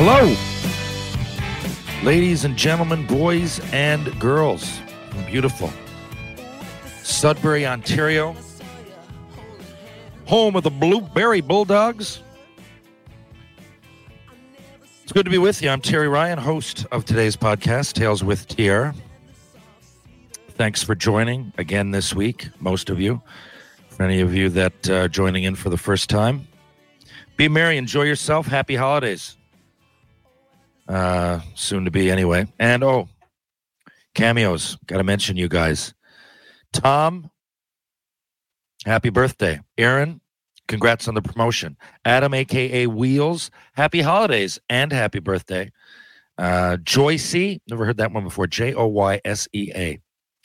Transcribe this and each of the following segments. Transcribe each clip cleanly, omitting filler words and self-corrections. Hello, ladies and gentlemen, boys and girls from beautiful Sudbury, Ontario, home of the Blueberry Bulldogs. It's good to be with you. I'm Terry Ryan, host of today's podcast, Tales with TR. Thanks for joining again this week, most of you. For any of you that are joining in for the first time, be merry, enjoy yourself, happy holidays. Soon to be anyway. And cameos. Got to mention you guys. Tom, happy birthday. Aaron, congrats on the promotion. Adam, a.k.a. Wheels, happy holidays and happy birthday. Joycey, never heard that one before. Joysea.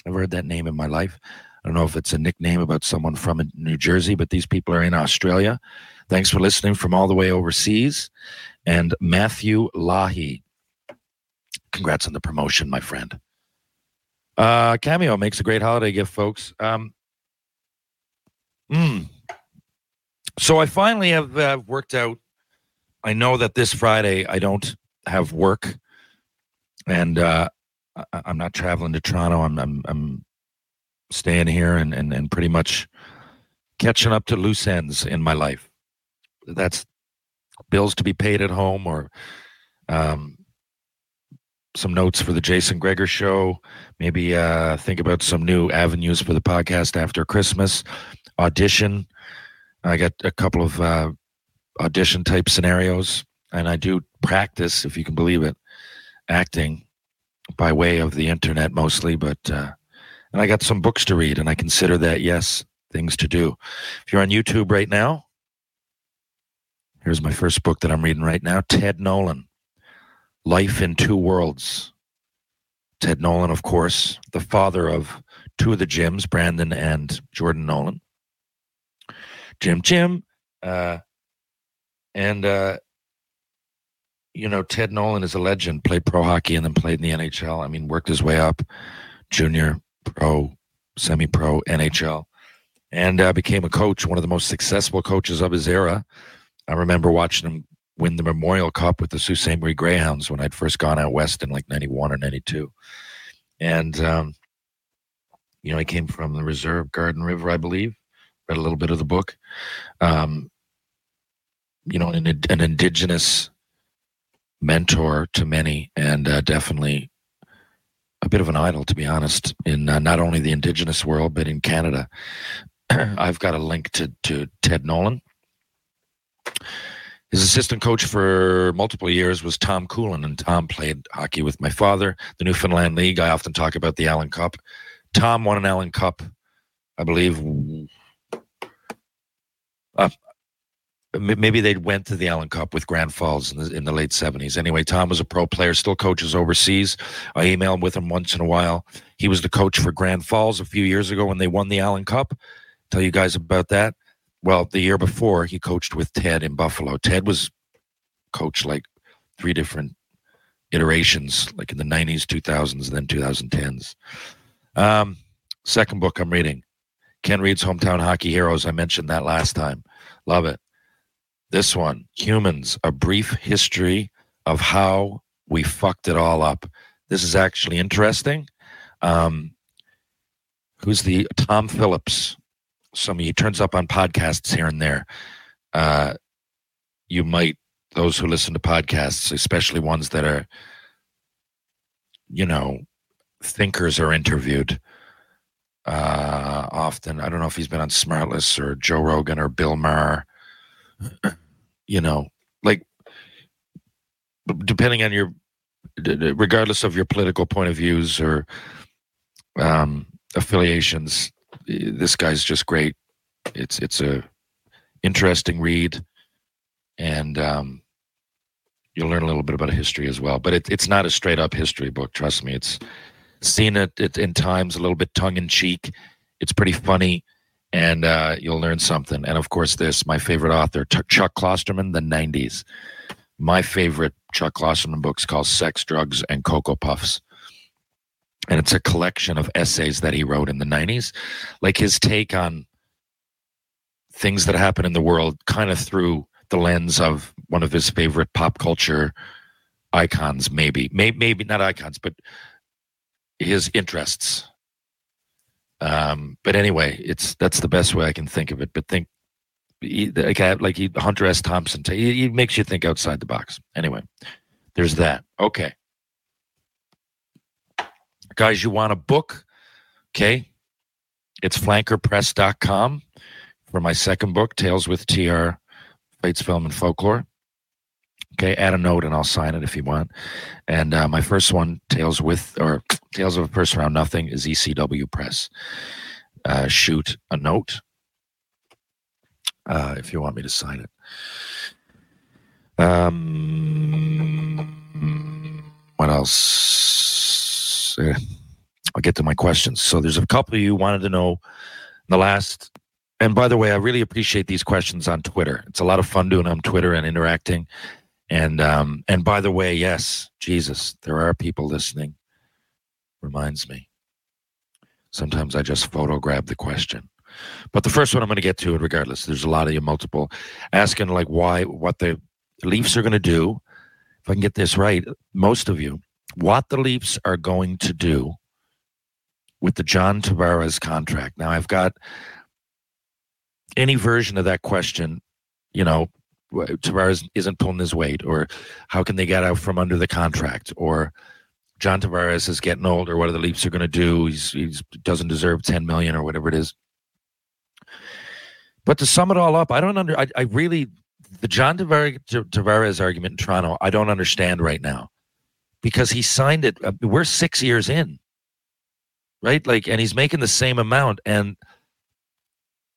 Never heard that name in my life. I don't know if it's a nickname about someone from New Jersey, but these people are in Australia. Thanks for listening from all the way overseas. And Matthew Lahi, congrats on the promotion, my friend. Cameo makes a great holiday gift, folks. So I finally have worked out. I know that this Friday I don't have work, and I'm not traveling to Toronto. I'm staying here and pretty much catching up to loose ends in my life. That's bills to be paid at home, or some notes for the Jason Gregor show. Maybe think about some new avenues for the podcast after Christmas. Audition. I got a couple of audition-type scenarios, and I do practice, if you can believe it, acting by way of the internet mostly. But and I got some books to read, and I consider that, yes, things to do. If you're on YouTube right now, here's my first book that I'm reading right now, Ted Nolan, Life in Two Worlds. Ted Nolan, of course, the father of two of the Jims, Brandon and Jordan Nolan. Jim. Ted Nolan is a legend, played pro hockey and then played in the NHL. I mean, worked his way up, junior, pro, semi-pro, NHL, and became a coach, one of the most successful coaches of his era. I remember watching him win the Memorial Cup with the Sault Ste. Marie Greyhounds when I'd first gone out west in like 91 or 92. And, he came from the reserve, Garden River, I believe. Read a little bit of the book. An indigenous mentor to many, and definitely a bit of an idol, to be honest, in not only the indigenous world, but in Canada. I've got a link to Ted Nolan. His assistant coach for multiple years was Tom Coolin, and Tom played hockey with my father. The Newfoundland League, I often talk about the Allan Cup. Tom won an Allan Cup, I believe. Maybe they went to the Allan Cup with Grand Falls in the late 70s. Anyway, Tom was a pro player, still coaches overseas. I email with him once in a while. He was the coach for Grand Falls a few years ago when they won the Allan Cup. Tell you guys about that. Well, the year before, he coached with Ted in Buffalo. Ted was coached like three different iterations, like in the 90s, 2000s, and then 2010s. Second book I'm reading, Ken Reed's Hometown Hockey Heroes. I mentioned that last time. Love it. This one, Humans, A Brief History of How We Fucked It All Up. This is actually interesting. Who's the Tom Phillips? Some of you turns up on podcasts here and there. You might, those who listen to podcasts, especially ones that are, you know, thinkers are interviewed often. I don't know if he's been on Smartless or Joe Rogan or Bill Maher, you know, like depending on your, regardless of your political point of views or affiliations, this guy's just great. It's a interesting read, and you'll learn a little bit about history as well. But it's not a straight up history book. Trust me, it's seen it in times a little bit tongue in cheek. It's pretty funny, and you'll learn something. And of course, this my favorite author, Chuck Klosterman, the '90s. My favorite Chuck Klosterman book's called Sex, Drugs, and Cocoa Puffs. And it's a collection of essays that he wrote in the 90s, like his take on things that happen in the world kind of through the lens of one of his favorite pop culture icons, maybe not icons, but his interests. But anyway, that's the best way I can think of it. But Hunter S. Thompson, he makes you think outside the box. Anyway, there's that. Okay. Guys, you want a book? Okay. It's flankerpress.com for my second book, Tales with TR, Fates, Film, and Folklore. Okay, add a note and I'll sign it if you want. And my first one, Tales of a First Round Nothing, is ECW Press. Shoot a note if you want me to sign it. What else? I'll get to my questions. So there's a couple of you wanted to know the last, and by the way, I really appreciate these questions on Twitter. It's a lot of fun doing on Twitter and interacting. And by the way, yes, Jesus, there are people listening. Reminds me. Sometimes I just photo grab the question, but the first one I'm going to get to it regardless. There's a lot of you multiple asking like what the Leafs are going to do. If I can get this right, most of you, what the Leafs are going to do with the John Tavares contract. Now, I've got any version of that question, you know, Tavares isn't pulling his weight, or how can they get out from under the contract, or John Tavares is getting old, or what are the Leafs are going to do? He doesn't deserve $10 million or whatever it is. But to sum it all up, the John Tavares argument in Toronto, I don't understand right now. Because he signed it, we're 6 years in, right? Like, and he's making the same amount, and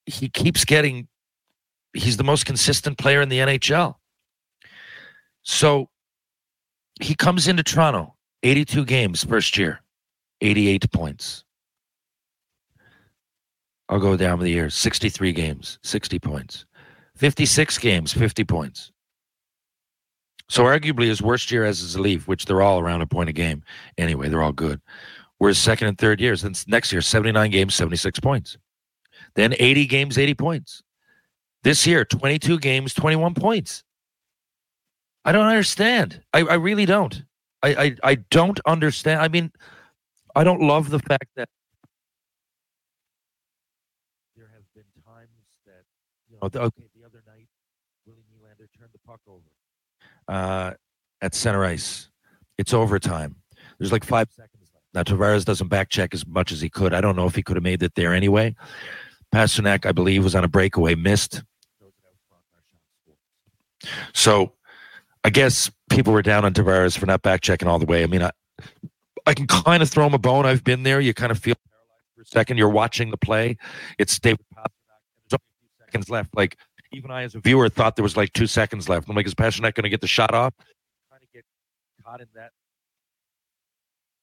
he keeps getting. He's the most consistent player in the NHL. So he comes into Toronto, 82 games first year, 88 points. I'll go down with the years: 63 games, 60 points; 56 games, 50 points. So arguably his worst year as a Leaf, which they're all around a point a game. Anyway, they're all good. Were his second and third years. Then next year, 79 games, 76 points. Then 80 games, 80 points. This year, 22 games, 21 points. I don't understand. I really don't. I don't understand. I mean, I don't love the fact that there have been times that, you know, the other night, Willie Nylander turned the puck over. At center ice. It's overtime. There's like 5 seconds left. Now, Tavares doesn't back check as much as he could. I don't know if he could have made it there anyway. Pasternak, I believe, was on a breakaway, missed. So I guess people were down on Tavares for not back checking all the way. I mean, I can kind of throw him a bone. I've been there. You kind of feel paralyzed for a second. You're watching the play. It's David Pasternak. There's only a few seconds left. Like, even I, as a viewer, thought there was like 2 seconds left. I'm like, is Pasternak going to get the shot off? Kind of get caught in that.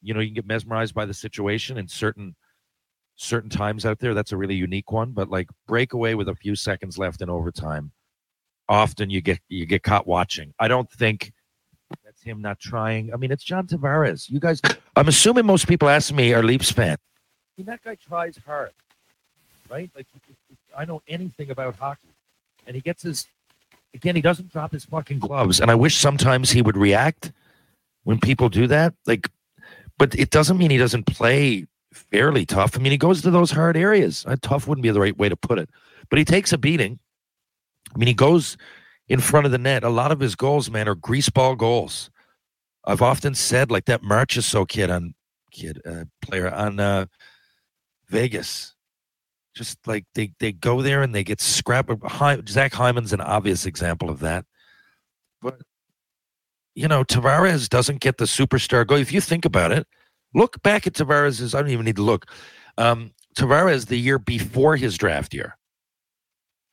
You know, you can get mesmerized by the situation in certain times out there. That's a really unique one. But like breakaway with a few seconds left in overtime, often you get caught watching. I don't think that's him not trying. I mean, it's John Tavares. You guys, I'm assuming most people ask me are Leafs fans. I mean, that guy tries hard. right? Like, I know anything about hockey. And he gets his, again, he doesn't drop his fucking gloves. And I wish sometimes he would react when people do that. Like, but it doesn't mean he doesn't play fairly tough. I mean, he goes to those hard areas. Tough wouldn't be the right way to put it. But he takes a beating. I mean, he goes in front of the net. A lot of his goals, man, are greaseball goals. I've often said, like that Marchessault player on Vegas. Just like they go there and they get scrapped. Zach Hyman's an obvious example of that. But, you know, Tavares doesn't get the superstar goal. If you think about it, look back at Tavares's. I don't even need to look. Tavares, the year before his draft year,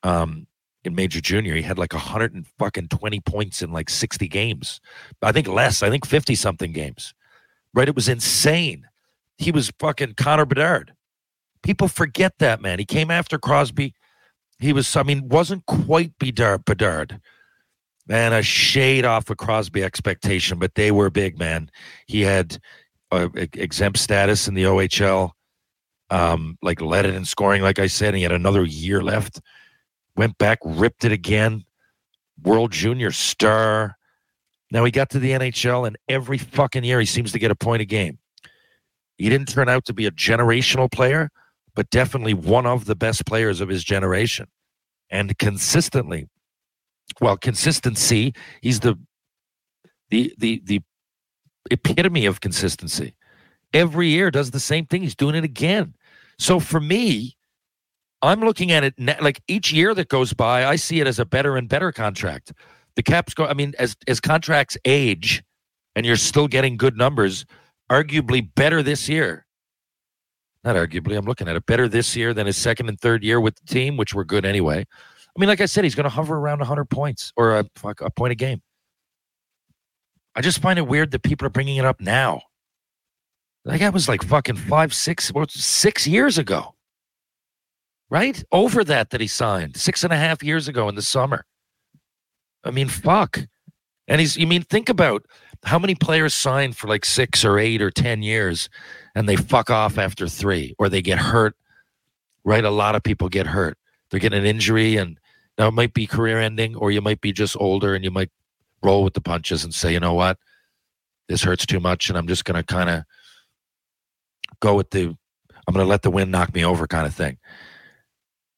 in Major Junior, he had like 120 points in like 60 games. I think less. I think 50-something games. Right? It was insane. He was fucking Connor Bedard. People forget that, man. He came after Crosby. He was, I mean, wasn't quite Bedard. Man, a shade off of Crosby expectation, but they were big, man. He had exempt status in the OHL, like led it in scoring, like I said, and he had another year left. Went back, ripped it again. World Junior star. Now he got to the NHL, and every fucking year he seems to get a point a game. He didn't turn out to be a generational player, but definitely one of the best players of his generation. And consistently, well, consistency, he's the epitome of consistency. Every year does the same thing. He's doing it again. So for me, I'm looking at it like each year that goes by, I see it as a better and better contract. The Caps go, I mean, as contracts age and you're still getting good numbers, arguably better this year. Not arguably, I'm looking at it better this year than his second and third year with the team, which were good anyway. I mean, like I said, he's going to hover around 100 points or a point a game. I just find it weird that people are bringing it up now. Like that was like fucking 6 years ago. Right? Over that he signed 6.5 years ago in the summer. I mean, fuck. And think about how many players sign for like 6 or 8 or 10 years and they fuck off after 3 or they get hurt, right? A lot of people get hurt. They're getting an injury and now it might be career ending or you might be just older and you might roll with the punches and say, you know what, this hurts too much and I'm just going to kind of go with I'm going to let the wind knock me over kind of thing.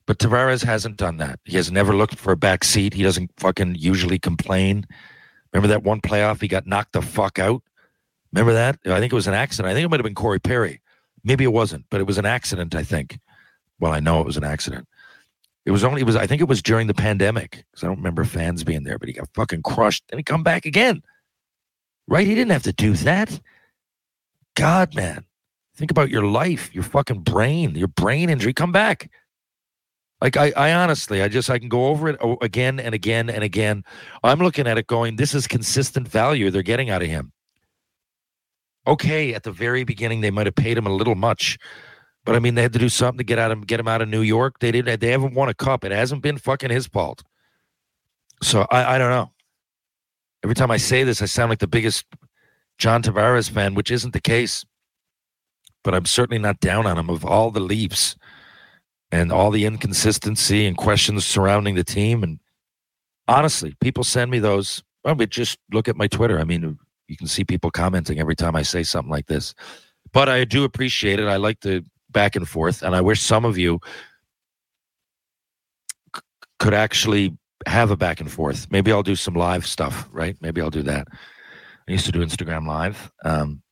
But Tavares hasn't done that. He has never looked for a back seat. He doesn't fucking usually complain. Remember that one playoff he got knocked the fuck out? Remember that? I think it was an accident. I think it might have been Corey Perry. Maybe it wasn't, but it was an accident, I think. Well, I know it was an accident. I think it was during the pandemic because I don't remember fans being there, but he got fucking crushed. Then he come back again. Right? He didn't have to do that. God, man. Think about your life, your fucking brain, your brain injury. Come back. Like, I honestly, I can go over it again and again and again. I'm looking at it going, this is consistent value they're getting out of him. Okay, at the very beginning, they might have paid him a little much. But, I mean, they had to do something to get him out of New York. They haven't won a cup. It hasn't been fucking his fault. So, I don't know. Every time I say this, I sound like the biggest John Tavares fan, which isn't the case. But I'm certainly not down on him of all the leaps. And all the inconsistency and questions surrounding the team. And honestly, people send me those. I mean, just look at my Twitter. I mean, you can see people commenting every time I say something like this. But I do appreciate it. I like the back and forth. And I wish some of you could actually have a back and forth. Maybe I'll do some live stuff, right? Maybe I'll do that. I used to do Instagram Live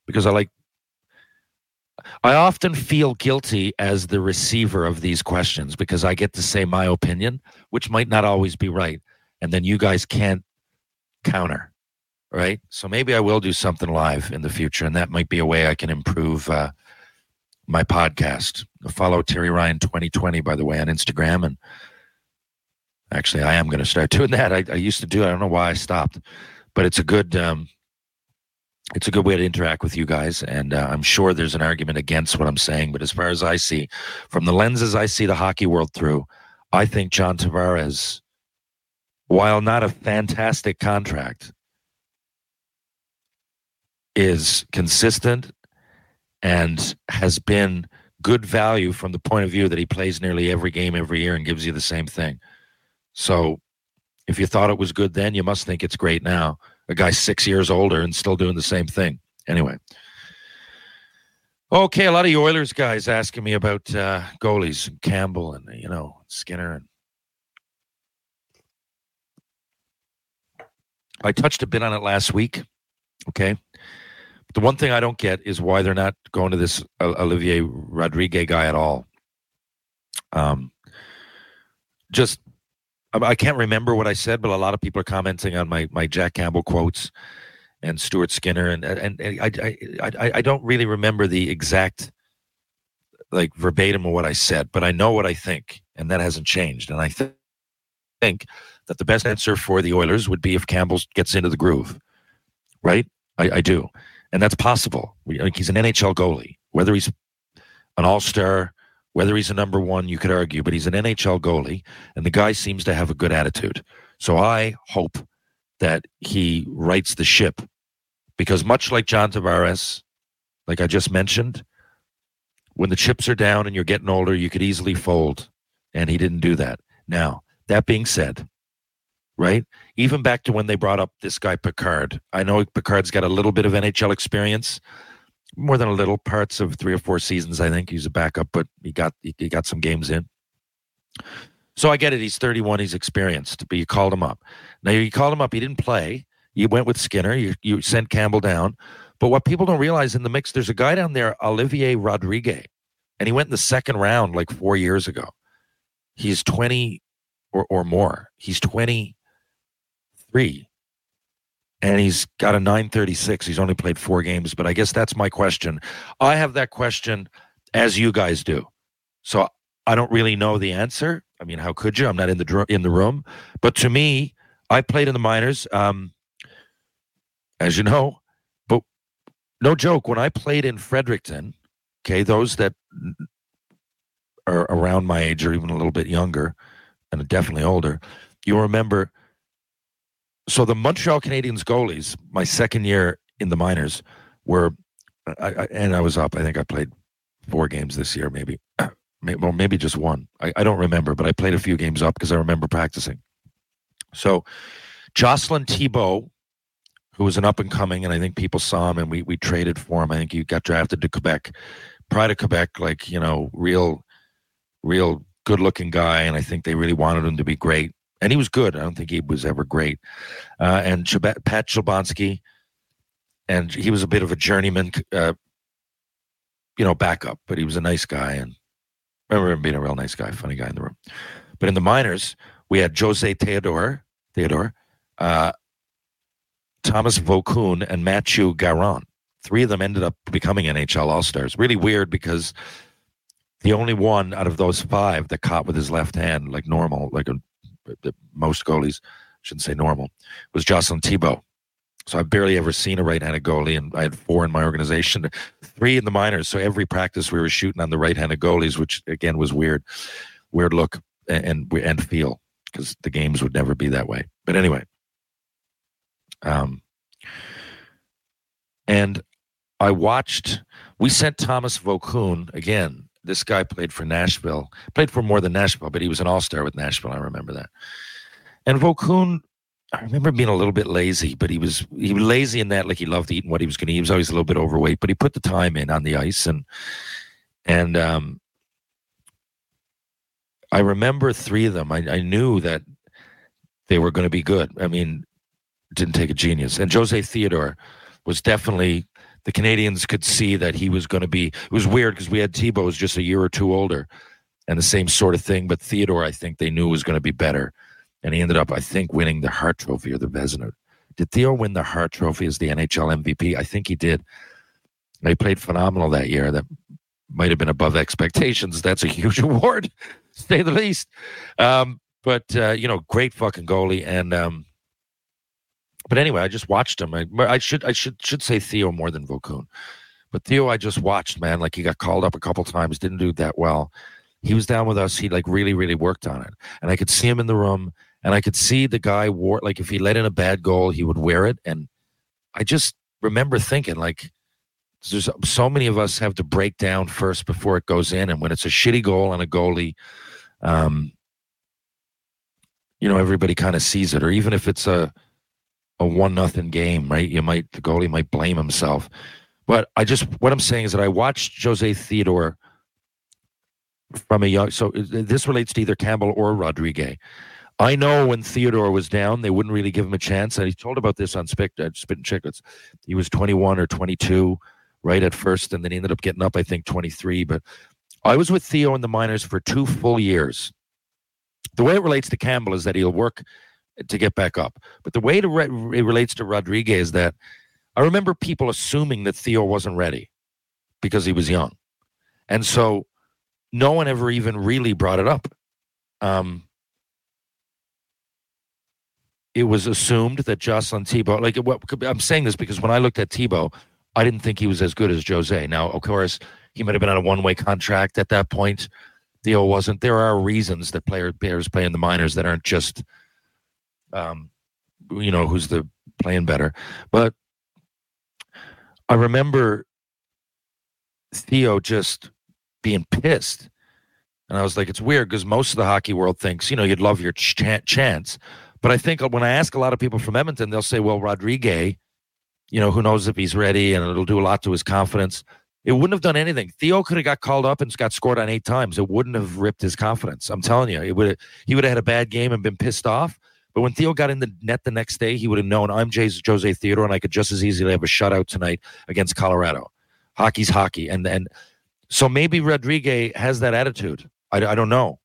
because I often feel guilty as the receiver of these questions because I get to say my opinion, which might not always be right. And then you guys can't counter, right? So maybe I will do something live in the future, and that might be a way I can improve my podcast. Follow Terry Ryan 2020, by the way, on Instagram. And actually, I am going to start doing that. I used to do it. I don't know why I stopped, but it's a good... It's a good way to interact with you guys, and I'm sure there's an argument against what I'm saying, but as far as I see, from the lenses I see the hockey world through, I think John Tavares, while not a fantastic contract, is consistent and has been good value from the point of view that he plays nearly every game every year and gives you the same thing. So if you thought it was good then, you must think it's great now. A guy 6 years older and still doing the same thing. Anyway. Okay, a lot of you Oilers guys asking me about goalies and Campbell and, you know, Skinner. And I touched a bit on it last week, okay? The one thing I don't get is why they're not going to this Olivier Rodriguez guy at all. I can't remember what I said, but a lot of people are commenting on my Jack Campbell quotes and Stuart Skinner, and I don't really remember the exact, like, verbatim of what I said, but I know what I think, and that hasn't changed. And I think that the best answer for the Oilers would be if Campbell gets into the groove, right? I do. And that's possible. He's an NHL goalie. Whether he's an all-star, whether he's a number one, you could argue, but he's an NHL goalie, and the guy seems to have a good attitude. So I hope that he rights the ship, because much like John Tavares, like I just mentioned, when the chips are down and you're getting older, you could easily fold, and he didn't do that. Now, that being said, right, even back to when they brought up this guy Pickard, I know Pickard's got a little bit of NHL experience, more than a little, parts of 3 or 4 seasons, I think. He's a backup, but he got some games in. So I get it. He's 31. He's experienced, but you called him up. Now, you called him up. He didn't play. You went with Skinner. You sent Campbell down. But what people don't realize in the mix, there's a guy down there, Olivier Rodriguez, and he went in the second round like 4 years ago. He's 20 or more. He's 23. And he's got a 936. He's only played 4 games, but I guess that's my question. I have that question as you guys do. So I don't really know the answer. I mean, how could you? I'm not in the room. But to me, I played in the minors, as you know. But no joke, when I played in Fredericton, okay, those that are around my age or even a little bit younger and definitely older, you remember. So the Montreal Canadiens goalies, my second year in the minors, were, and I was up. I think I played 4 games this year, maybe. Well, maybe just one. I don't remember, but I played a few games up because I remember practicing. So Jocelyn Thibault, who was an up-and-coming, and I think people saw him, and we traded for him. I think he got drafted to Quebec. Pride of Quebec, like, you know, real good-looking guy, and I think they really wanted him to be great. And he was good. I don't think he was ever great. And Pat Chilbonsky, and he was a bit of a journeyman, backup, but he was a nice guy. And I remember him being a real nice guy, funny guy in the room. But in the minors, we had Jose Theodore, Thomas Vokoun, and Mathieu Garon. 3 of them ended up becoming NHL All-Stars. Really weird, because the only one out of those 5 that caught with his left hand, like normal, like a most goalies, shouldn't say normal, was Jocelyn Thibault. So I've barely ever seen a right-handed goalie, and I had 4 in my organization, 3 in the minors. So every practice we were shooting on the right-handed goalies, which again was weird look and feel, because the games would never be that way. But anyway, and I watched. We sent Thomas Vokoun again. This guy played for Nashville, played for more than Nashville, but he was an all-star with Nashville. I remember that. And Vokoun, I remember being a little bit lazy, but he was lazy in that, like, he loved eating what he was going to eat. He was always a little bit overweight, but he put the time in on the ice. And I remember 3 of them. I knew that they were going to be good. I mean, it didn't take a genius. And Jose Theodore was definitely... The Canadians could see that he was going to be... It was weird because we had Thibault was just a year or 2 older and the same sort of thing, but Theodore, I think, they knew was going to be better. And he ended up, I think, winning the Hart Trophy or the Vezina. Did Theo win the Hart Trophy as the NHL MVP? I think he did. They played phenomenal that year. That might have been above expectations. That's a huge award, to say the least. Great fucking goalie. And... But anyway, I just watched him. I should say Theo more than Vokoun. But Theo, I just watched, man. Like, he got called up a couple times, didn't do that well. He was down with us. He, like, really, really worked on it. And I could see him in the room, and I could see the guy wore, like, if he let in a bad goal, he would wear it. And I just remember thinking, like, there's so many of us have to break down first before it goes in. And when it's a shitty goal on a goalie, you know, everybody kind of sees it. Or even if it's a 1-0 game, right? The goalie might blame himself. But what I'm saying is that I watched Jose Theodore from a young, so this relates to either Campbell or Rodriguez. I know when Theodore was down, they wouldn't really give him a chance. And he told about this on Spit and Chicklets. He was 21 or 22 right at first, and then he ended up getting up, I think, 23. But I was with Theo in the minors for 2 full years. The way it relates to Campbell is that he'll work to get back up. But the way it relates to Rodriguez is that I remember people assuming that Theo wasn't ready because he was young. And so no one ever even really brought it up. It was assumed that Jocelyn Thibault, I'm saying this because when I looked at Thibault, I didn't think he was as good as Jose. Now, of course, he might have been on a one-way contract at that point. Theo wasn't. There are reasons that players play in the minors that aren't just, who's the playing better. But I remember Theo just being pissed. And I was like, it's weird because most of the hockey world thinks, you'd love your chance. But I think when I ask a lot of people from Edmonton, they'll say, well, Rodriguez, who knows if he's ready, and it'll do a lot to his confidence. It wouldn't have done anything. Theo could have got called up and got scored on 8 times. It wouldn't have ripped his confidence. I'm telling you, he would have had a bad game and been pissed off. But when Theo got in the net the next day, he would have known, I'm Jose Theodore, and I could just as easily have a shutout tonight against Colorado. Hockey's hockey. And so maybe Rodriguez has that attitude. I don't know.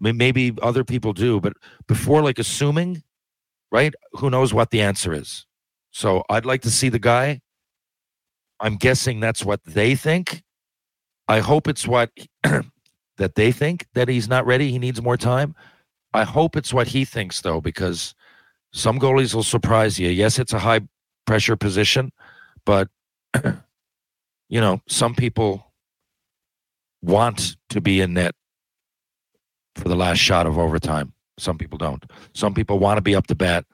Maybe other people do, but before assuming, right? Who knows what the answer is? So I'd like to see the guy. I'm guessing that's what they think. I hope it's what that they think, that he's not ready. He needs more time. I hope it's what he thinks, though, because some goalies will surprise you. Yes, it's a high pressure position, but some people want to be in net for the last shot of overtime. Some people don't. Some people want to be up to bat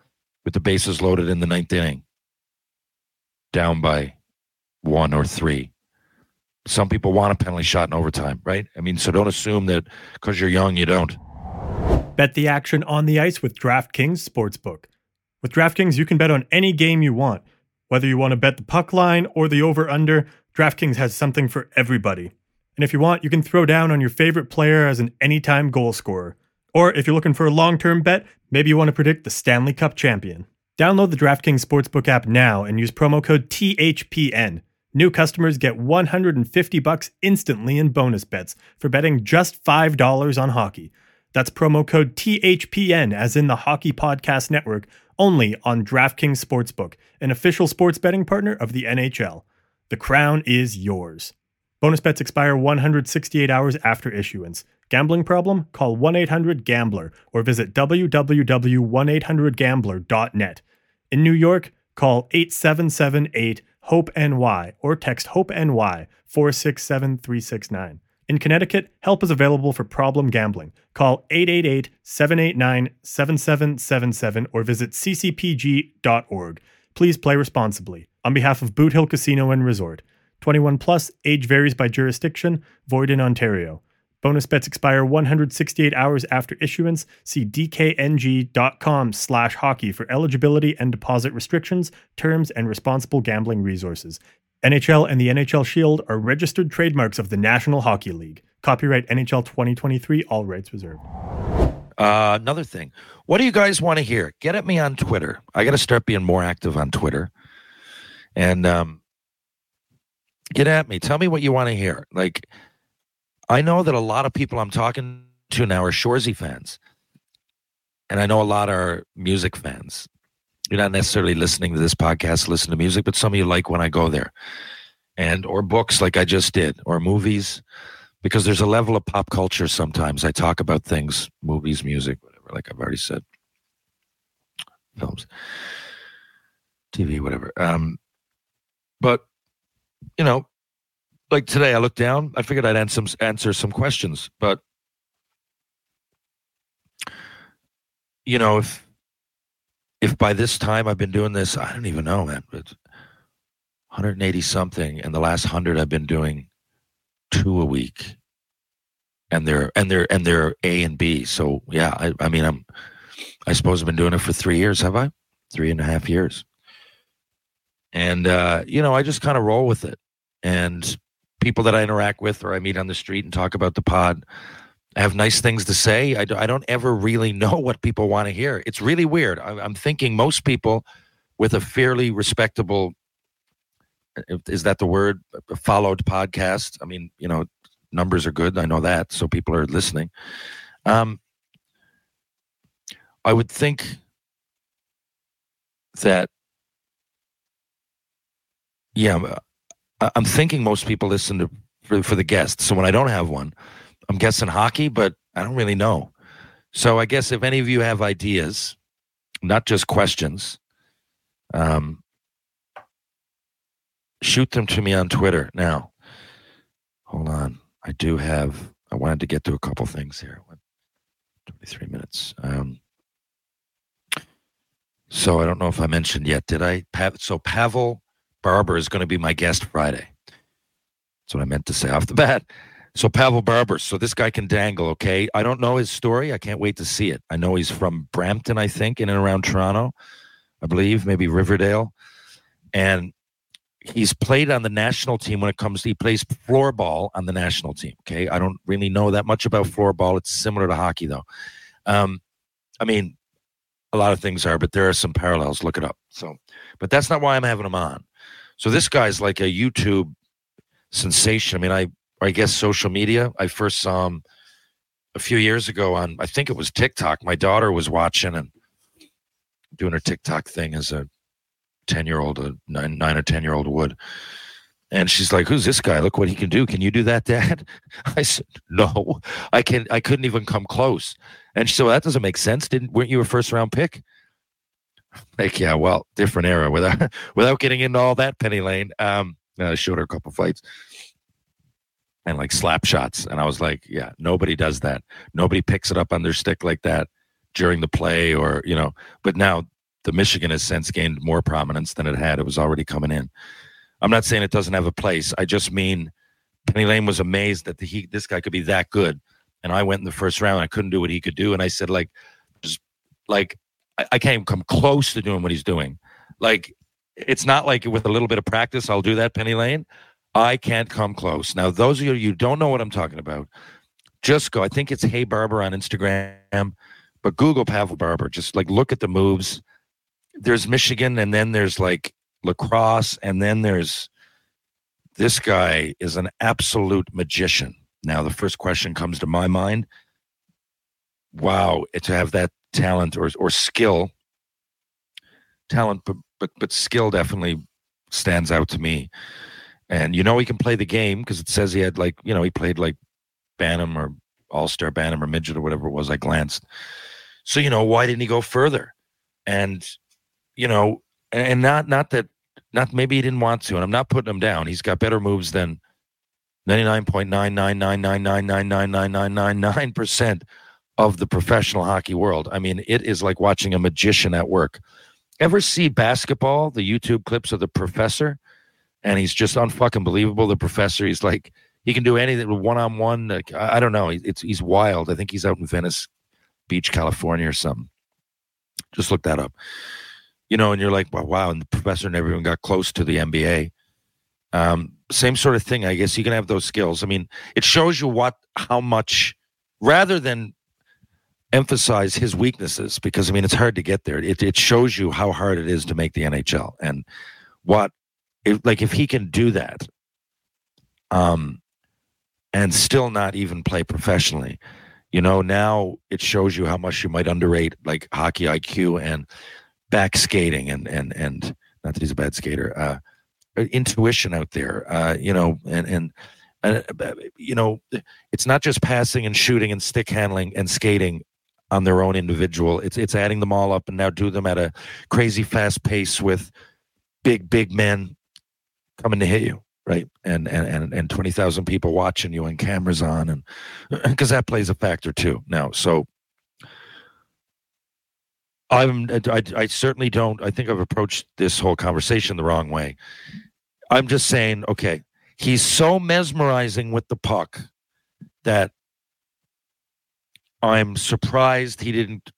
with the bases loaded in the 9th inning, down by 1 or 3. Some people want a penalty shot in overtime, right? So don't assume that because you're young, you don't. Bet the action on the ice with DraftKings Sportsbook. With DraftKings, you can bet on any game you want. Whether you want to bet the puck line or the over-under, DraftKings has something for everybody. And if you want, you can throw down on your favorite player as an anytime goal scorer. Or if you're looking for a long-term bet, maybe you want to predict the Stanley Cup champion. Download the DraftKings Sportsbook app now and use promo code THPN. New customers get $150 instantly in bonus bets for betting just $5 on hockey. That's promo code THPN, as in the Hockey Podcast Network, only on DraftKings Sportsbook, an official sports betting partner of the NHL. The crown is yours. Bonus bets expire 168 hours after issuance. Gambling problem? Call 1-800-GAMBLER or visit www.1800gambler.net. In New York, call 877-8-HOPE-NY or text HOPE-NY 467-369. In Connecticut, help is available for problem gambling. Call 888-789-7777 or visit ccpg.org. Please play responsibly. On behalf of Boot Hill Casino and Resort, 21 plus, age varies by jurisdiction, void in Ontario. Bonus bets expire 168 hours after issuance. See dkng.com/hockey for eligibility and deposit restrictions, terms, and responsible gambling resources. NHL and the NHL Shield are registered trademarks of the National Hockey League. Copyright NHL 2023, all rights reserved. Another thing. What do you guys want to hear? Get at me on Twitter. I got to start being more active on Twitter. And, get at me. Tell me what you want to hear. I know that a lot of people I'm talking to now are Shoresy fans. And I know a lot are music fans. You're not necessarily listening to this podcast, listen to music, but some of you like when I go there. Or books like I just did, or movies. Because there's a level of pop culture sometimes. I talk about things, movies, music, whatever, like I've already said. Films. TV, whatever. But today I looked down, I figured I'd answer some questions, but if by this time I've been doing this, I don't even know, man. But 180 something, and the last 100 I've been doing 2 a week, and they're A and B. So yeah, I suppose I've been doing it for 3 years, have I? 3.5 years. And I just kind of roll with it. And people that I interact with or I meet on the street and talk about the pod, I have nice things to say. I don't ever really know what people want to hear. It's really weird. I'm thinking most people with a fairly respectable, is that the word, followed podcast. I mean, numbers are good. I know that. So people are listening. I would think that, yeah, I'm thinking most people listen to for the guests. So when I don't have one, I'm guessing hockey, but I don't really know. So I guess if any of you have ideas, not just questions, shoot them to me on Twitter now. Hold on. I wanted to get to a couple things here. 23 minutes. So I don't know if I mentioned yet, did I? So Pavel Barber is going to be my guest Friday. That's what I meant to say off the bat. So Pavel Barber, so this guy can dangle, okay? I don't know his story. I can't wait to see it. I know he's from Brampton, I think, in and around Toronto, I believe, maybe Riverdale. And he's played on the national team when it comes to, he plays floorball on the national team, okay? I don't really know that much about floorball. It's similar to hockey, though. A lot of things are, but there are some parallels. Look it up. So, but that's not why I'm having him on. So this guy's like a YouTube sensation. I mean, I guess social media. I first saw him a few years ago on, I think it was TikTok. My daughter was watching and doing her TikTok thing as a 10-year-old, a 9 or 10-year-old would. And she's like, who's this guy? Look what he can do. Can you do that, Dad? I said, no, I couldn't even come close. And she said, well, that doesn't make sense. Weren't you a first-round pick? Like, yeah, well, different era. Without getting into all that, Penny Lane, I showed her a couple fights. And like slap shots. And I was like, yeah, nobody does that. Nobody picks it up on their stick like that during the play or, But now the Michigan has since gained more prominence than it had. It was already coming in. I'm not saying it doesn't have a place. I just mean Penny Lane was amazed that this guy could be that good. And I went in the first round. I couldn't do what he could do. And I said, I can't even come close to doing what he's doing. Like, it's not like with a little bit of practice, I'll do that, Penny Lane. I can't come close. Now, those of you who don't know what I'm talking about, just go. I think it's Hey Barber on Instagram, but Google Pavel Barber. Just look at the moves. There's Michigan, and then there's lacrosse, and then there's this guy is an absolute magician. Now, the first question comes to my mind. Wow, to have that talent or skill. Talent, but skill definitely stands out to me. And he can play the game because it says he had he played Bantam or All-Star Bantam or Midget or whatever it was. I glanced. So, why didn't he go further? And, not maybe he didn't want to, and I'm not putting him down. He's got better moves than 99.999999999% of the professional hockey world. I mean, it is like watching a magician at work. Ever see basketball, the YouTube clips of the professor? And he's just unfucking believable. The professor, he's he can do anything one-on-one. I don't know. He's wild. I think he's out in Venice Beach, California or something. Just look that up. And you're wow. And the professor never even got close to the NBA. Same sort of thing. I guess you can have those skills. I mean, it shows you how much, rather than emphasize his weaknesses, because, it's hard to get there. It shows you how hard it is to make the NHL and what. If he can do that and still not even play professionally, now it shows you how much you might underrate hockey IQ and back skating and not that he's a bad skater, intuition out there, it's not just passing and shooting and stick handling and skating on their own individual. It's adding them all up and now do them at a crazy fast pace with big men coming to hit you, right? And 20,000 people watching you and cameras on, and because that plays a factor too now. So I certainly don't, I think I've approached this whole conversation the wrong way. I'm just saying, okay, he's so mesmerizing with the puck that I'm surprised he didn't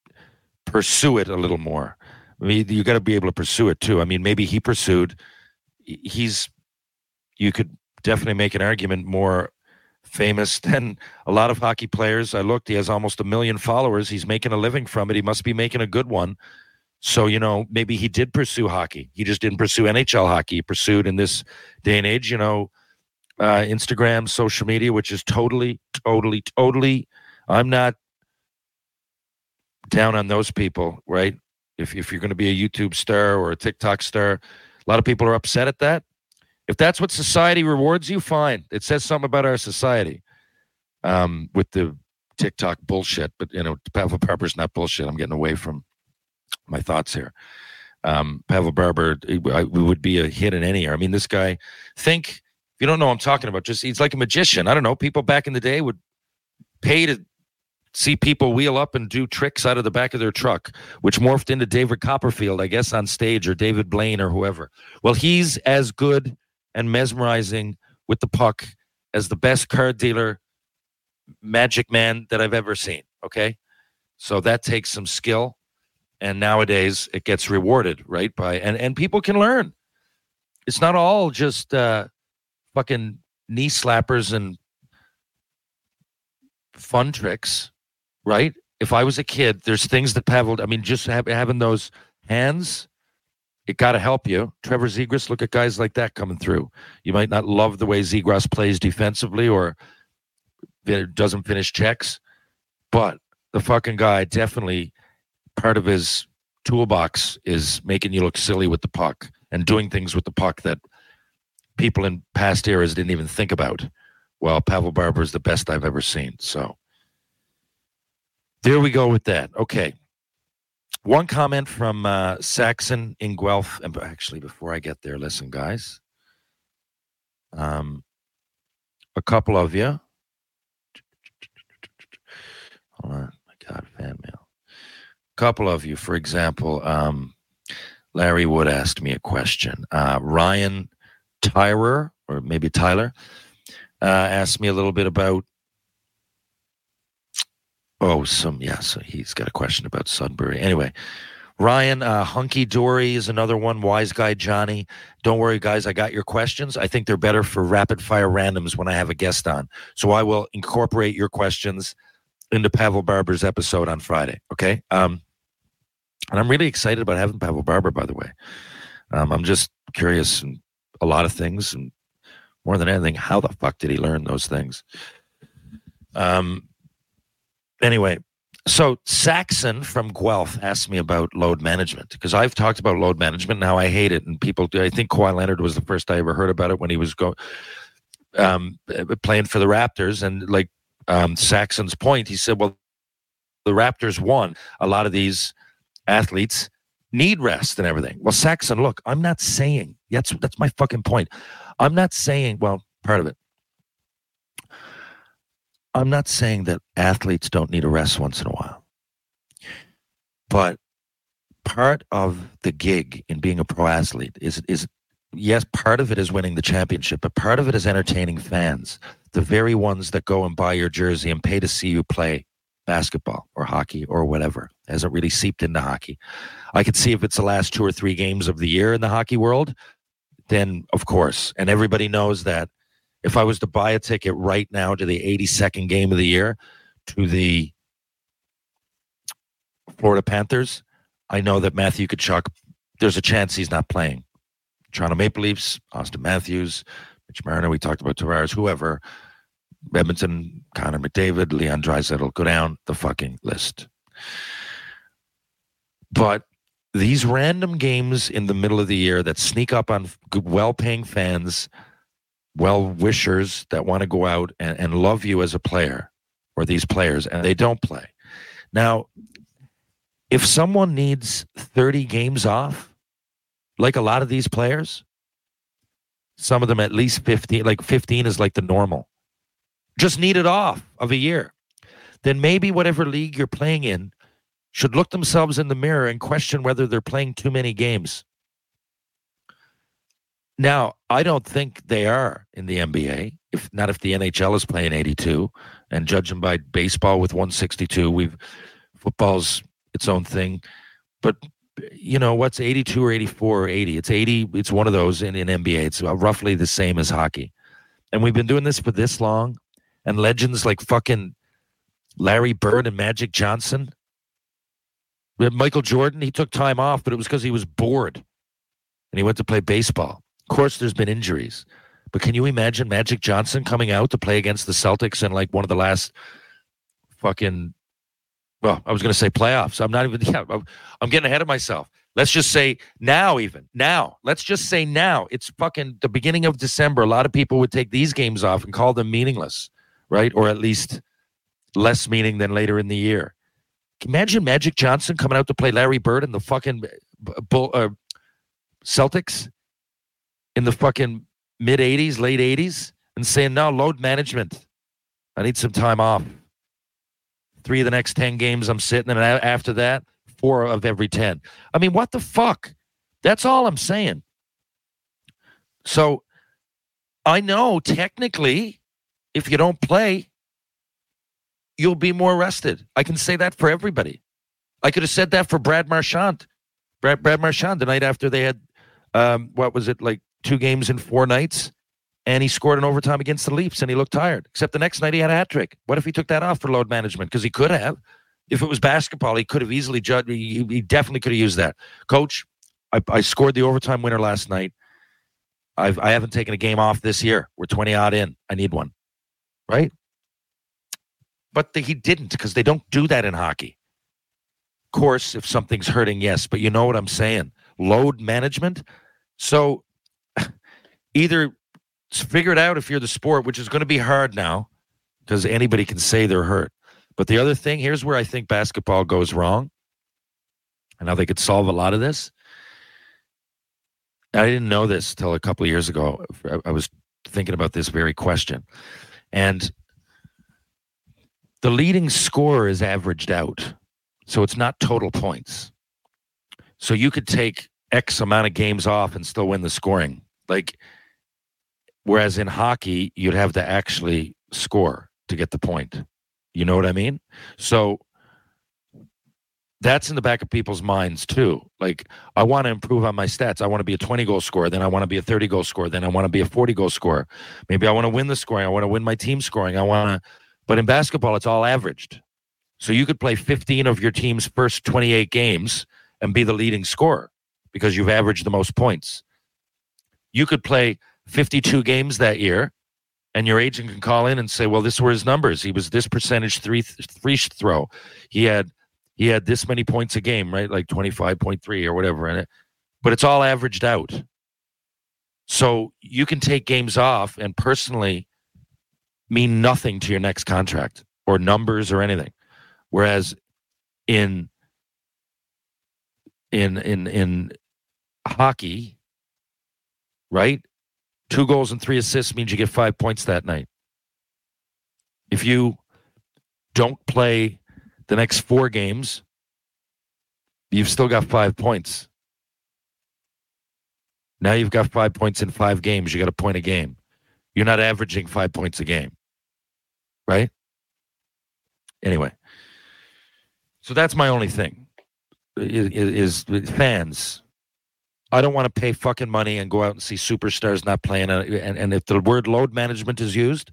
pursue it a little more. I mean, you got to be able to pursue it too. I mean, maybe he pursued. You could definitely make an argument more famous than a lot of hockey players. I looked, he has almost 1 million followers. He's making a living from it. He must be making a good one. So, you know, maybe he did pursue hockey. He just didn't pursue NHL hockey. He pursued in this day and age, you know, Instagram, social media, which is totally. I'm not down on those people, right? If you're going to be a YouTube star or a TikTok star, a lot of people are upset at that. If that's what society rewards you, fine. It says something about our society with the TikTok bullshit. But, you know, Pavel Barber's not bullshit. I'm getting away from my thoughts here. Pavel Barber would be a hit in any year. I mean, this guy, think, if you don't know what I'm talking about, just he's like a magician. I don't know. People back in the day would pay to see people wheel up and do tricks out of the back of their truck, which morphed into David Copperfield, I guess, on stage, or David Blaine or whoever. Well, he's as good and mesmerizing with the puck as the best card dealer magic man that I've ever seen, okay? So that takes some skill, and nowadays it gets rewarded, right? And people can learn. It's not all just fucking knee slappers and fun tricks, right? If I was a kid, there's things that Pavel, I mean, just having those hands, it got to help you. Trevor Zegras, look at guys like that coming through. You might not love the way Zegras plays defensively or doesn't finish checks, but the fucking guy, definitely part of his toolbox is making you look silly with the puck and doing things with the puck that people in past eras didn't even think about. Well, Pavel Barber is the best I've ever seen. So there we go with that. Okay. One comment from Saxon in Guelph. And actually, before I get there, listen, guys. A couple of you. Hold on. My God, fan mail. A couple of you, for example, Larry Wood asked me a question. Ryan Tyrer, or maybe Tyler, asked me a little bit about so he's got a question about Sudbury. Anyway, Ryan, Hunky Dory is another one. Wise Guy Johnny. Don't worry, guys. I got your questions. I think they're better for rapid-fire randoms when I have a guest on. So I will incorporate your questions into Pavel Barber's episode on Friday, okay? And I'm really excited about having Pavel Barber, by the way. I'm just curious and a lot of things, and more than anything, how the fuck did he learn those things? Anyway, so Saxon from Guelph asked me about load management, because I've talked about load management and how I hate it. And people, I think Kawhi Leonard was the first I ever heard about it when he was playing for the Raptors. And like Saxon's point, he said, well, the Raptors won. A lot of these athletes need rest and everything. Well, Saxon, look, I'm not saying, that's my fucking point. I'm not saying, well, part of it. I'm not saying that athletes don't need a rest once in a while, but part of the gig in being a pro athlete is yes, part of it is winning the championship, but part of it is entertaining fans, the very ones that go and buy your jersey and pay to see you play basketball or hockey or whatever. Hasn't really seeped into hockey. I could see if it's the last 2 or 3 games of the year in the hockey world, then of course, and everybody knows that. If I was to buy a ticket right now to the 82nd game of the year to the Florida Panthers, I know that Matthew Tkachuk, there's a chance he's not playing. Toronto Maple Leafs, Austin Matthews, Mitch Marner, we talked about Tavares, whoever, Edmonton, Connor McDavid, Leon Draisaitl, go down the fucking list. But these random games in the middle of the year that sneak up on well-paying fans, well-wishers that want to go out and love you as a player or these players, and they don't play. Now, if someone needs 30 games off, like a lot of these players, some of them at least 15, like 15 is like the normal, just need it off of a year, then maybe whatever league you're playing in should look themselves in the mirror and question whether they're playing too many games. Now, I don't think they are in the NBA, if the NHL is playing 82, and judging by baseball with 162, football's its own thing. But, you know, what's 82 or 84 or 80? It's 80, it's one of those in NBA. It's roughly the same as hockey. And we've been doing this for this long, and legends like fucking Larry Bird and Magic Johnson. Michael Jordan, he took time off, but it was because he was bored, and he went to play baseball. Of course, there's been injuries, but can you imagine Magic Johnson coming out to play against the Celtics in like one of the last fucking, well, I was going to say playoffs. I'm getting ahead of myself. Let's just say now, it's fucking the beginning of December. A lot of people would take these games off and call them meaningless, right? Or at least less meaning than later in the year. Imagine Magic Johnson coming out to play Larry Bird and the fucking Celtics in the fucking mid-'80s, late-'80s, and saying, no, load management. I need some time off. 3 of the next 10 games I'm sitting, and after that, 4 of every 10. I mean, what the fuck? That's all I'm saying. So I know technically if you don't play, you'll be more rested. I can say that for everybody. I could have said that for Brad Marchand. Brad Marchand, the night after they had, like 2 games in 4 nights, and he scored an overtime against the Leafs, and he looked tired. Except the next night he had a hat trick. What if he took that off for load management? Because he could have. If it was basketball, he could have easily judged. He definitely could have used that. Coach, I scored the overtime winner last night. I haven't taken a game off this year. We're 20-odd in. I need one. Right? But he didn't, because they don't do that in hockey. Of course, if something's hurting, yes, but you know what I'm saying. Load management. So either figure it out if you're the sport, which is going to be hard now because anybody can say they're hurt. But the other thing, here's where I think basketball goes wrong, and how they could solve a lot of this. I didn't know this till a couple of years ago. I was thinking about this very question. And the leading scorer is averaged out, so it's not total points. So you could take X amount of games off and still win the scoring. Whereas in hockey, you'd have to actually score to get the point. You know what I mean? So that's in the back of people's minds too. I want to improve on my stats. I want to be a 20-goal scorer. Then I want to be a 30-goal scorer. Then I want to be a 40-goal scorer. Maybe I want to win the scoring. I want to win my team scoring. But in basketball, it's all averaged. So you could play 15 of your team's first 28 games and be the leading scorer because you've averaged the most points. You could play 52 games that year, and your agent can call in and say, well, this were his numbers. He was this percentage free throw. He had this many points a game, right? 25.3 or whatever in it. But it's all averaged out. So you can take games off and personally mean nothing to your next contract or numbers or anything. Whereas in hockey, right? 2 goals and 3 assists means you get 5 points that night. If you don't play the next 4 games, you've still got 5 points. Now you've got 5 points in 5 games. You got a point a game. You're not averaging 5 points a game. Right? Anyway. So that's my only thing, is fans. I don't want to pay fucking money and go out and see superstars not playing. And if the word load management is used,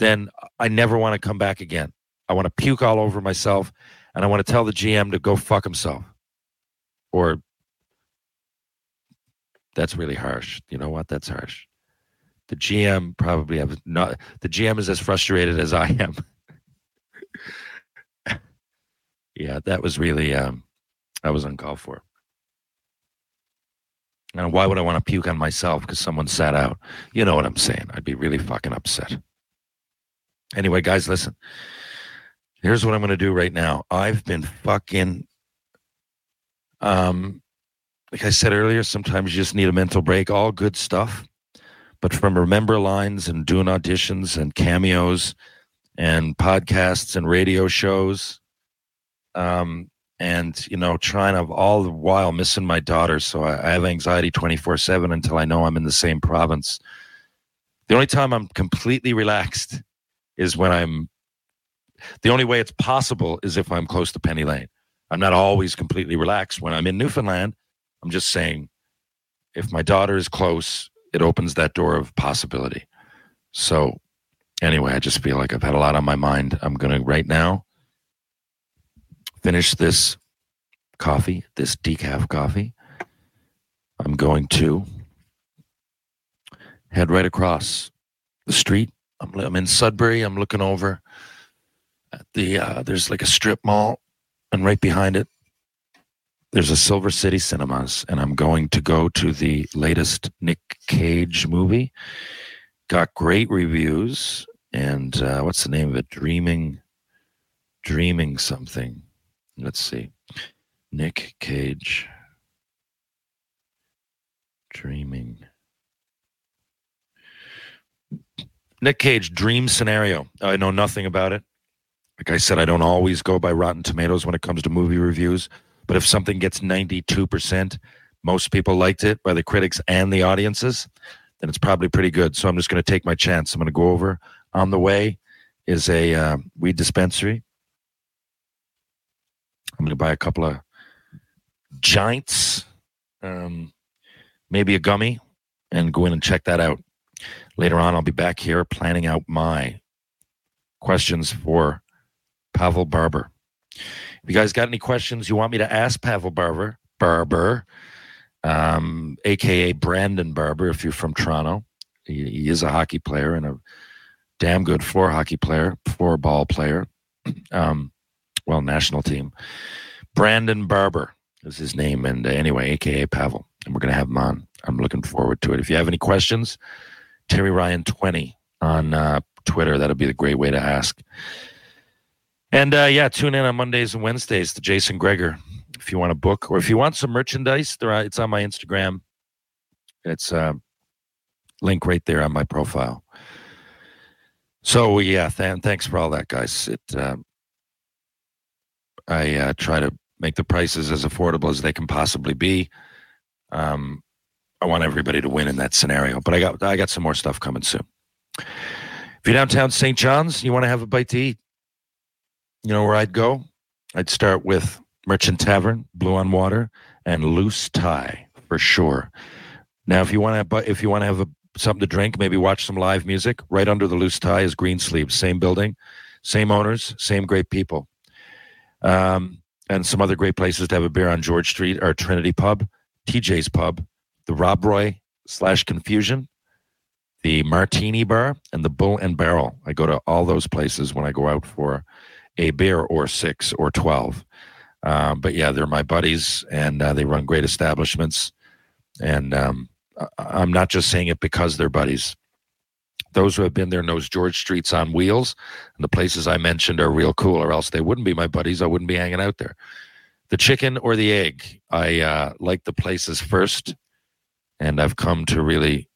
then I never want to come back again. I want to puke all over myself, and I want to tell the GM to go fuck himself. Or that's really harsh. You know what? That's harsh. The GM probably the GM is as frustrated as I am. Yeah, that was really, that was uncalled for. And why would I want to puke on myself because someone sat out? You know what I'm saying? I'd be really fucking upset. Anyway, guys, listen. Here's what I'm going to do right now. I've been fucking, like I said earlier, sometimes you just need a mental break. All good stuff. But from Remember Lines and doing auditions and cameos and podcasts and radio shows, and, you know, trying to all the while missing my daughter. So I have anxiety 24/7 until I know I'm in the same province. The only time I'm completely relaxed is when I'm, the only way it's possible is if I'm close to Penny Lane. I'm not always completely relaxed when I'm in Newfoundland. I'm just saying, if my daughter is close, it opens that door of possibility. So anyway, I just feel like I've had a lot on my mind. I'm going to right now finish this coffee, this decaf coffee. I'm going to head right across the street. I'm in Sudbury. I'm looking over at the, there's like a strip mall, and right behind it, there's a Silver City Cinemas, and I'm going to go to the latest Nick Cage movie. Got great reviews, and what's the name of it? Dreaming something. Let's see. Nick Cage. Dreaming. Nick Cage, Dream Scenario. I know nothing about it. Like I said, I don't always go by Rotten Tomatoes when it comes to movie reviews. But if something gets 92%, most people liked it by the critics and the audiences, then it's probably pretty good. So I'm just going to take my chance. I'm going to go over. On the way is a weed dispensary. I'm going to buy a couple of joints, maybe a gummy, and go in and check that out. Later on, I'll be back here planning out my questions for Pavel Barber. If you guys got any questions you want me to ask Pavel Barber, a.k.a. Brandon Barber, if you're from Toronto, he is a hockey player and a damn good floor hockey player, floorball player, national team. Brandon Barber is his name, and anyway, a.k.a. Pavel, and we're going to have him on. I'm looking forward to it. If you have any questions, Terry Ryan 20 on Twitter, that'll be the great way to ask. And, tune in on Mondays and Wednesdays to Jason Greger if you want a book. Or if you want some merchandise, it's on my Instagram. It's a link right there on my profile. So, yeah, thanks for all that, guys. I try to make the prices as affordable as they can possibly be. I want everybody to win in that scenario. But I got some more stuff coming soon. If you're downtown St. John's, you want to have a bite to eat, you know where I'd go? I'd start with Merchant Tavern, Blue on Water, and Loose Tie for sure. Now, if you want to have something to drink, maybe watch some live music. Right under the Loose Tie is Green Sleeves, same building, same owners, same great people, and some other great places to have a beer on George Street are Trinity Pub, TJ's Pub, the Rob Roy / Confusion, the Martini Bar, and the Bull and Barrel. I go to all those places when I go out for a beer or 6 or 12. But yeah, they're my buddies, and they run great establishments. And I'm not just saying it because they're buddies. Those who have been there knows George Street's on wheels, and the places I mentioned are real cool, or else they wouldn't be my buddies. I wouldn't be hanging out there. The chicken or the egg. I like the places first, and I've come to really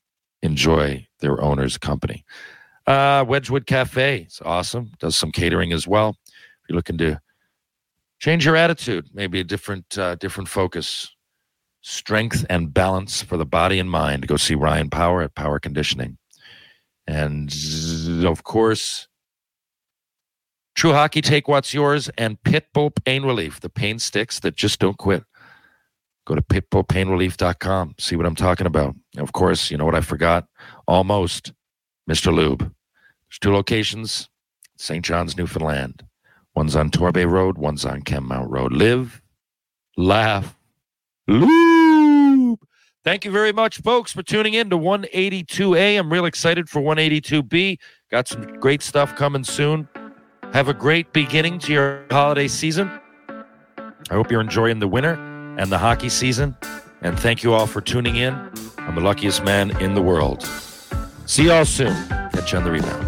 enjoy their owner's company. Wedgwood Cafe is awesome. Does some catering as well. If you're looking to change your attitude, maybe a different focus, strength and balance for the body and mind, go see Ryan Power at Power Conditioning. And, of course, True Hockey, Take What's Yours, and Pitbull Pain Relief, the pain sticks that just don't quit. Go to pitbullpainrelief.com, see what I'm talking about. And of course, you know what I forgot? Almost. Mr. Lube. There's 2 locations, St. John's, Newfoundland. One's on Torbay Road, one's on Kenmount Road. Live, laugh, lube. Thank you very much, folks, for tuning in to 182A. I'm real excited for 182B. Got some great stuff coming soon. Have a great beginning to your holiday season. I hope you're enjoying the winter and the hockey season. And thank you all for tuning in. I'm the luckiest man in the world. See y'all soon. Catch you on the rebound.